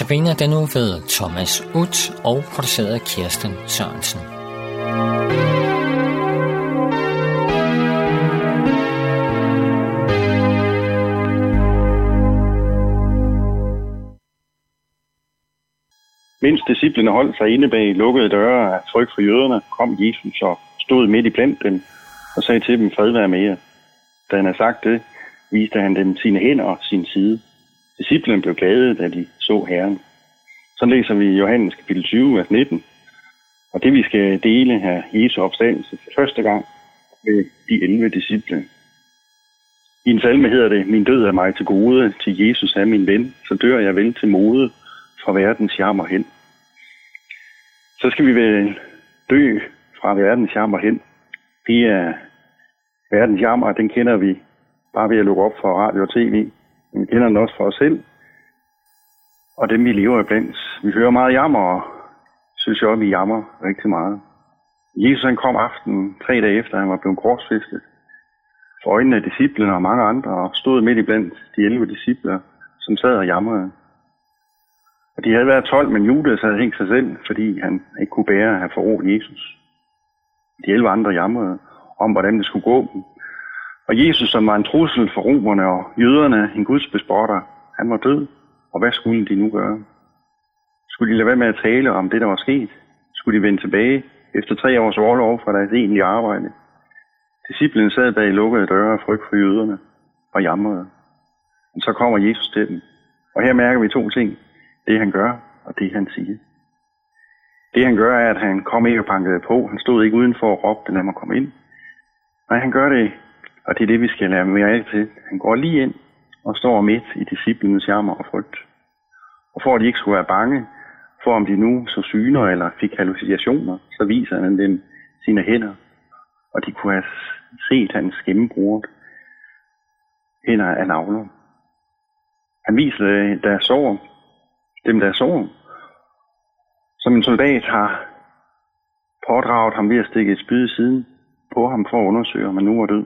Notabene den nu ved Thomas Ut og produceret af Kirsten Sørensen. Mens disciplene holdt sig inde bag lukkede døre af frygt for jøderne, kom Jesus og stod midt i blandt dem og sagde til dem, fred være med jer. Da han havde sagt det, viste han dem sine hænder og sin side. Disciplene blev glade, da de så Herren. Så læser vi Johannes kapitel 20, vers 19. Og det vi skal dele af Jesu opstandelse for første gang med de 11 disciple. I en salme hedder det, min død er mig til gode, til Jesus er min ven, så dør jeg vel til mode. Fra verdens jammer hen. Så skal vi vel dø fra verdens jammer hen. Det er verdens jammer, den kender vi bare ved at lukke op for radio og tv. Men vi kender den også for os selv. Og dem vi lever iblandt. Vi hører meget jammer, og synes jo, at vi jammer rigtig meget. Jesus han kom aftenen 3 dage efter, han var blevet korsfæstet. For øjnene af disciplene og mange andre, og stod midt iblandt de 11 discipler, som sad og jammerede. Og de havde været 12, men Judas havde hængt sig selv, fordi han ikke kunne bære at have forrådt Jesus. De 11 andre jamrede om, hvordan det skulle gå dem. Og Jesus, som var en trussel for romerne og jøderne, en gudsbespotter, han var død. Og hvad skulle de nu gøre? Skulle de lade være med at tale om det, der var sket? Skulle de vende tilbage efter 3 års orlov fra deres egentlige arbejde? Disciplinen sad bag lukkede døre af frygt for jøderne og jamrede. Men så kommer Jesus til dem. Og her mærker vi 2 ting. Det han gør, og det han siger. Det han gør, er, at han kom ikke og bankede på. Han stod ikke udenfor og råbte, lad mig komme ind. Nej, han gør det, og det er det, vi skal lære mere af til. Han går lige ind og står midt i disciplinens jammer og frygt. Og for at de ikke skulle være bange, for om de nu så syner eller fik hallucinationer, så viser han dem sine hænder. Og de kunne have set hans gennembrud hænder af navler. Han viser deres sår. Dem, der sover, som en soldat har pådraget ham ved at stikke et spyd i siden på ham for at undersøge, om han nu er død.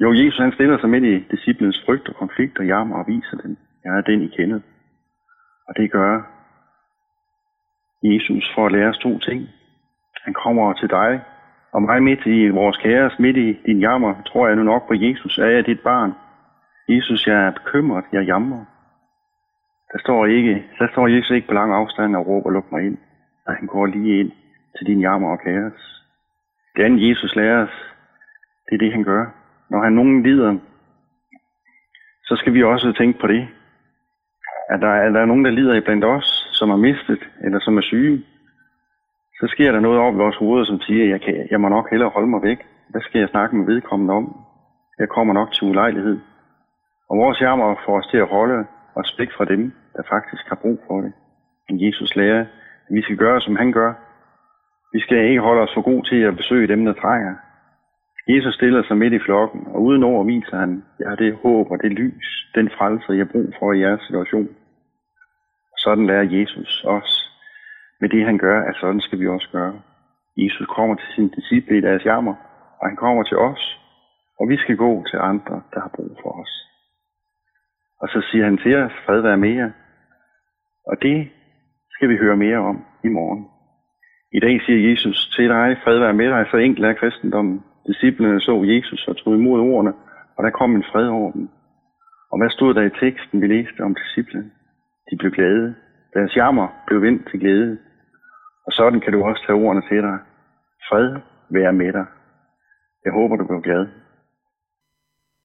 Jo, Jesus han stiller sig midt i disciplens frygt og konflikt og jammer og viser dem, jeg er den, I kender. Og det gør Jesus for at lære os 2 ting. Han kommer til dig og mig midt i vores kæres, midt i din jammer, tror jeg nu nok på Jesus, er jeg dit barn. Jesus, jeg er bekymret, jeg jammer. Der står Jesus ikke på lang afstand og råber, luk mig ind. Nej, han går lige ind til din jammer og kaos. Det andet Jesus lærer os, det er det, han gør. Når han nogen lider, så skal vi også tænke på det. At der er nogen, der lider iblandt os, som har mistet eller som er syge. Så sker der noget op i vores hoveder, som siger, jeg må nok hellere holde mig væk. Hvad skal jeg snakke med vedkommende om? Jeg kommer nok til ulejlighed. Og vores jammer får os til at holde respekt fra dem, der faktisk har brug for det. Men Jesus lærer, at vi skal gøre, som han gør. Vi skal ikke holde os for god til at besøge dem, der trænger. Jesus stiller sig midt i flokken, og udenover viser han, jeg har det håb og det lys, den frelse, jeg har brug for i jeres situation. Sådan lærer Jesus os. Med det han gør, at sådan skal vi også gøre. Jesus kommer til sine disciple i deres jammer, og han kommer til os, og vi skal gå til andre, der har brug for os. Og så siger han til os, fred være med jer. Og det skal vi høre mere om i morgen. I dag siger Jesus til dig, fred være med dig, så enkelt er kristendommen. Disciplene så Jesus og tog imod ordene, og der kom en fred over dem. Og hvad stod der i teksten, vi læste om disciplene? De blev glade. Deres jammer blev vendt til glæde. Og sådan kan du også tage ordene til dig. Fred være med dig. Jeg håber, du bliver glad.